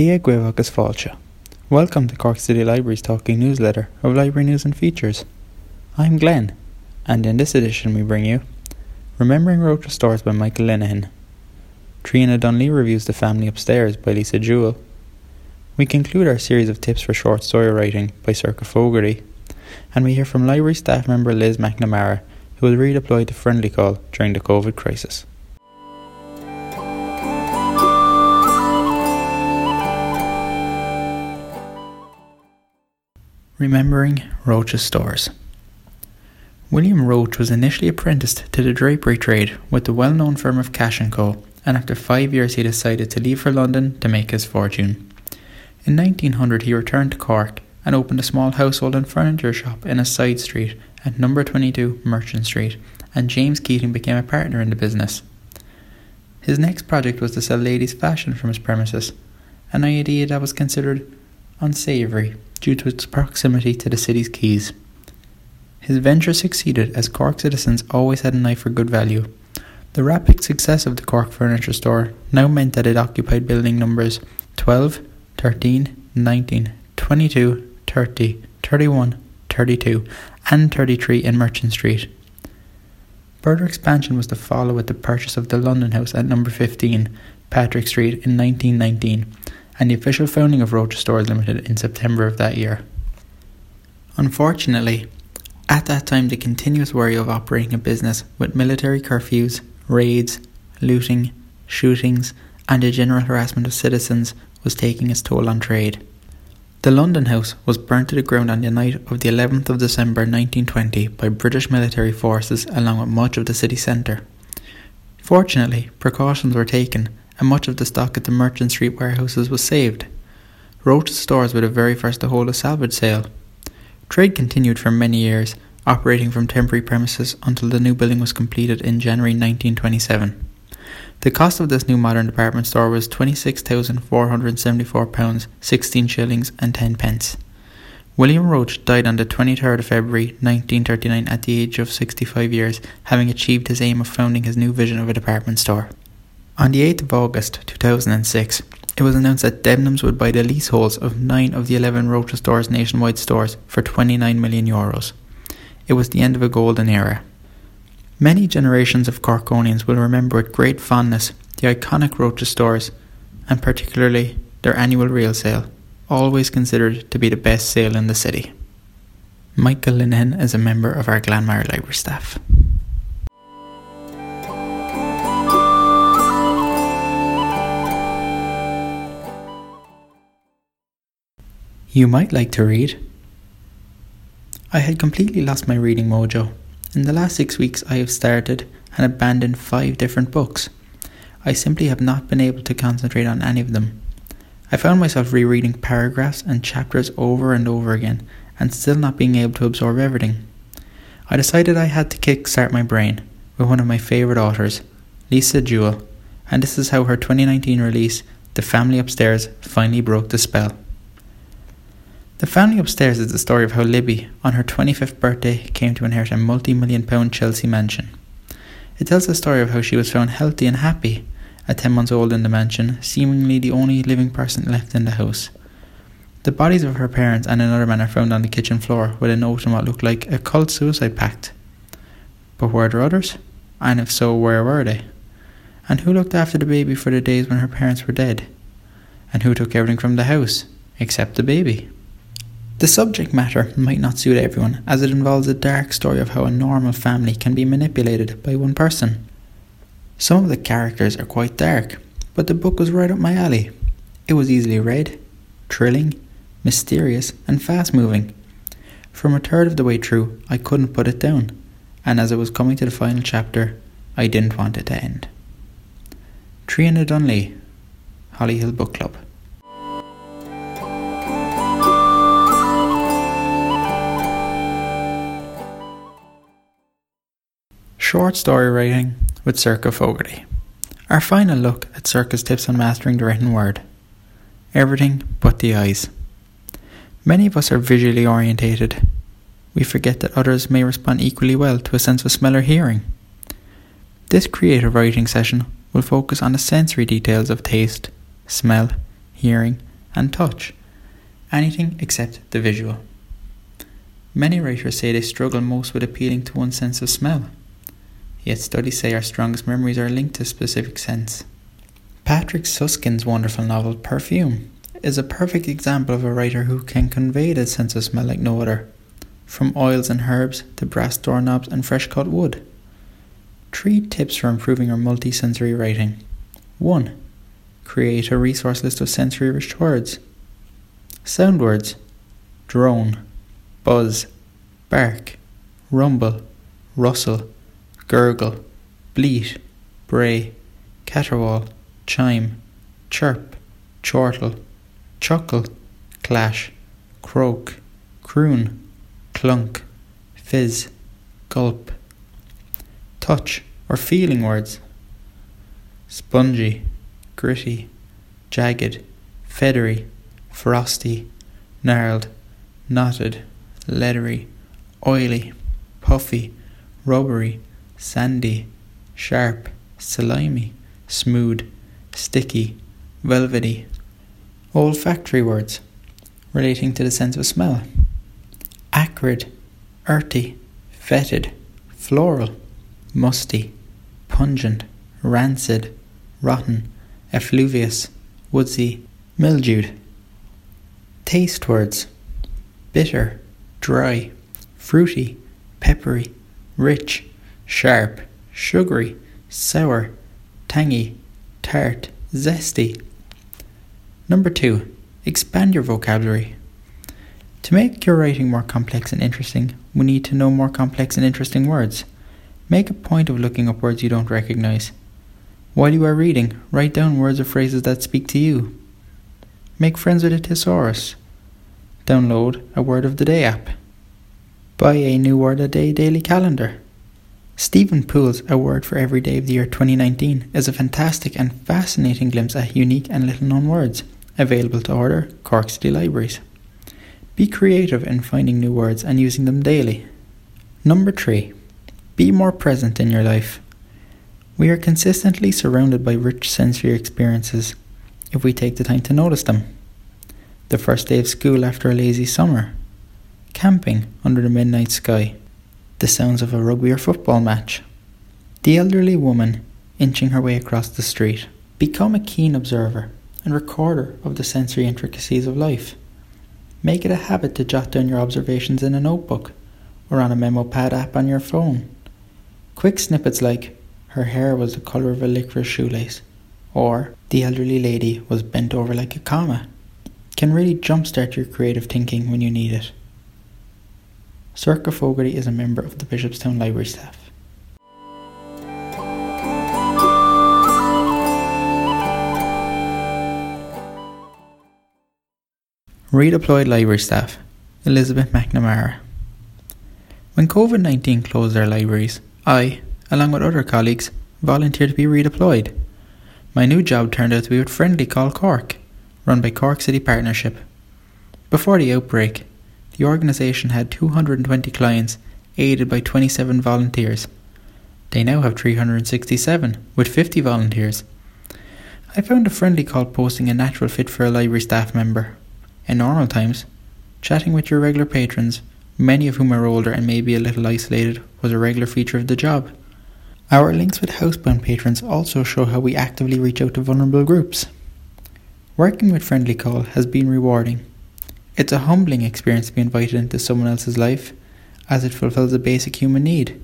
Dia Guevacas Falcha. Welcome to Cork City Library's Talking Newsletter of Library News and Features. I'm Glenn, and in this edition we bring you Remembering Roches Stores by Michael Lenihan. Triona Dunlea reviews The Family Upstairs by Lisa Jewell. We conclude our series of tips for short story writing by Sorcha Fogarty, and we hear from library staff member Liz McNamara, who was redeployed to Friendly Call during the COVID crisis. Remembering Roches Stores. William Roche was initially apprenticed to the drapery trade with the well-known firm of Cash & Co, and after 5 years he decided to leave for London to make his fortune. In 1900 he returned to Cork and opened a small household and furniture shop in a side street at number 22 Merchant Street, and James Keating became a partner in the business. His next project was to sell ladies' fashion from his premises, an idea that was considered unsavoury due to its proximity to the city's quays. His venture succeeded, as Cork citizens always had an eye for good value. The rapid success of the Cork furniture store now meant that it occupied building numbers 12, 13, 19, 22, 30, 31, 32 and 33 in Merchant Street. Further expansion was to follow with the purchase of the London House at number 15 Patrick Street in 1919, and the official founding of Roches Stores Limited in September of that year. Unfortunately, at that time the continuous worry of operating a business with military curfews, raids, looting, shootings and the general harassment of citizens was taking its toll on trade. The London House was burnt to the ground on the night of the 11th of December 1920 by British military forces, along with much of the city centre. Fortunately, precautions were taken, and much of the stock at the Merchant Street warehouses was saved. Roches Stores were the very first to hold a salvage sale. Trade continued for many years, operating from temporary premises until the new building was completed in January 1927. The cost of this new modern department store was £26,474, 16 shillings and 10 pence. William Roche died on the 23rd of February 1939 at the age of 65 years, having achieved his aim of founding his new vision of a department store. On the 8th of August 2006, it was announced that Debenhams would buy the leaseholds of 9 of the 11 Roches Stores nationwide stores for €29 million. It was the end of a golden era. Many generations of Corkonians will remember with great fondness the iconic Roches Stores, and particularly their annual real sale, always considered to be the best sale in the city. Michael Lenihan is a member of our Glanmire Library staff. You might like to read. I had completely lost my reading mojo. In the last 6 weeks I have started and abandoned 5 different books. I simply have not been able to concentrate on any of them. I found myself rereading paragraphs and chapters over and over again, and still not being able to absorb everything. I decided I had to kickstart my brain with one of my favourite authors, Lisa Jewell, and this is how her 2019 release, The Family Upstairs, finally broke the spell. The Family Upstairs is the story of how Libby, on her 25th birthday, came to inherit a multi-million-pound Chelsea mansion. It tells the story of how she was found healthy and happy at 10 months old in the mansion, seemingly the only living person left in the house. The bodies of her parents and another man are found on the kitchen floor with a note in what looked like a cult suicide pact. But were there others? And if so, where were they? And who looked after the baby for the days when her parents were dead? And who took everything from the house, except the baby? The subject matter might not suit everyone, as it involves a dark story of how a normal family can be manipulated by one person. Some of the characters are quite dark, but the book was right up my alley. It was easily read, thrilling, mysterious and fast moving. From a third of the way through, I couldn't put it down, and as it was coming to the final chapter, I didn't want it to end. Triona Dunlea, Hollyhill Book Club. Short story writing with Sorcha Fogarty. Our final look at Sorcha's tips on mastering the written word. Everything but the eyes. Many of us are visually orientated. We forget that others may respond equally well to a sense of smell or hearing. This creative writing session will focus on the sensory details of taste, smell, hearing and touch, anything except the visual. Many writers say they struggle most with appealing to one's sense of smell, yet studies say our strongest memories are linked to specific scents. Patrick Susskind's wonderful novel Perfume is a perfect example of a writer who can convey that sense of smell like no other, from oils and herbs to brass doorknobs and fresh-cut wood. 3 tips for improving your multi-sensory writing. 1. Create a resource list of sensory-rich words. Sound words: drone, buzz, bark, rumble, rustle, gurgle, bleat, bray, caterwaul, chime, chirp, chortle, chuckle, clash, croak, croon, clunk, fizz, gulp. Touch or feeling words: spongy, gritty, jagged, feathery, frosty, gnarled, knotted, leathery, oily, puffy, rubbery, sandy, sharp, slimy, smooth, sticky, velvety. Olfactory words relating to the sense of smell: acrid, earthy, fetid, floral, musty, pungent, rancid, rotten, effluvious, woodsy, mildewed. Taste words: bitter, dry, fruity, peppery, rich, sharp, sugary, sour, tangy, tart, zesty. Number 2, expand your vocabulary. To make your writing more complex and interesting, we need to know more complex and interesting words. Make a point of looking up words you don't recognize. While you are reading, write down words or phrases that speak to you. Make friends with a thesaurus. Download a Word of the Day app. Buy a New Word a Day daily calendar. Stephen Poole's A Word for Every Day of the Year 2019 is a fantastic and fascinating glimpse at unique and little-known words, available to order Cork City Libraries. Be creative in finding new words and using them daily. Number 3. Be more present in your life. We are consistently surrounded by rich sensory experiences if we take the time to notice them. The first day of school after a lazy summer, camping under the midnight sky, the sounds of a rugby or football match, the elderly woman inching her way across the street. Become a keen observer and recorder of the sensory intricacies of life. Make it a habit to jot down your observations in a notebook or on a memo pad app on your phone. Quick snippets like, her hair was the colour of a licorice shoelace, or the elderly lady was bent over like a comma, can really jumpstart your creative thinking when you need it. Sorcha Fogarty is a member of the Bishopstown Library staff. Redeployed library staff, Elizabeth McNamara. When COVID-19 closed our libraries, I, along with other colleagues, volunteered to be redeployed. My new job turned out to be with Friendly Call Cork, run by Cork City Partnership. Before the outbreak, the organisation had 220 clients, aided by 27 volunteers. They now have 367, with 50 volunteers. I found the Friendly Call posting a natural fit for a library staff member. In normal times, chatting with your regular patrons, many of whom are older and maybe a little isolated, was a regular feature of the job. Our links with housebound patrons also show how we actively reach out to vulnerable groups. Working with Friendly Call has been rewarding. It's a humbling experience to be invited into someone else's life, as it fulfills a basic human need: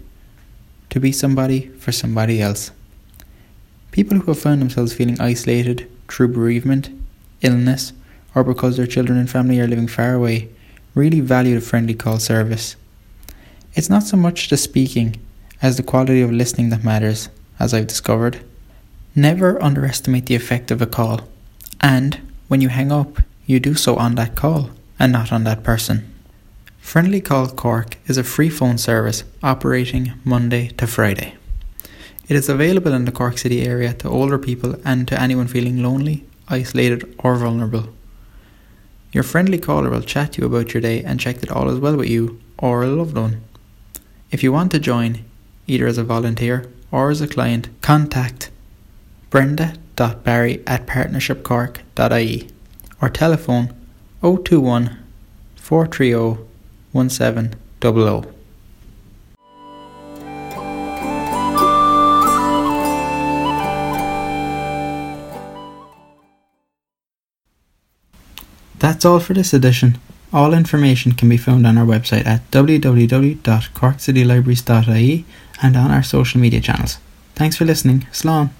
to be somebody for somebody else. People who have found themselves feeling isolated through bereavement, illness, or because their children and family are living far away really value the Friendly Call service. It's not so much the speaking as the quality of listening that matters, as I've discovered. Never underestimate the effect of a call, and when you hang up, you do so on that call and not on that person. Friendly Call Cork is a free phone service operating Monday to Friday. It is available in the Cork City area to older people and to anyone feeling lonely, isolated or vulnerable. Your friendly caller will chat to you about your day and check that all is well with you or a loved one. If you want to join, either as a volunteer or as a client, contact brenda.barry@partnershipcork.ie or telephone 021 430 1700. That's all for this edition. All information can be found on our website at www.corkcitylibraries.ie and on our social media channels. Thanks for listening. Slán.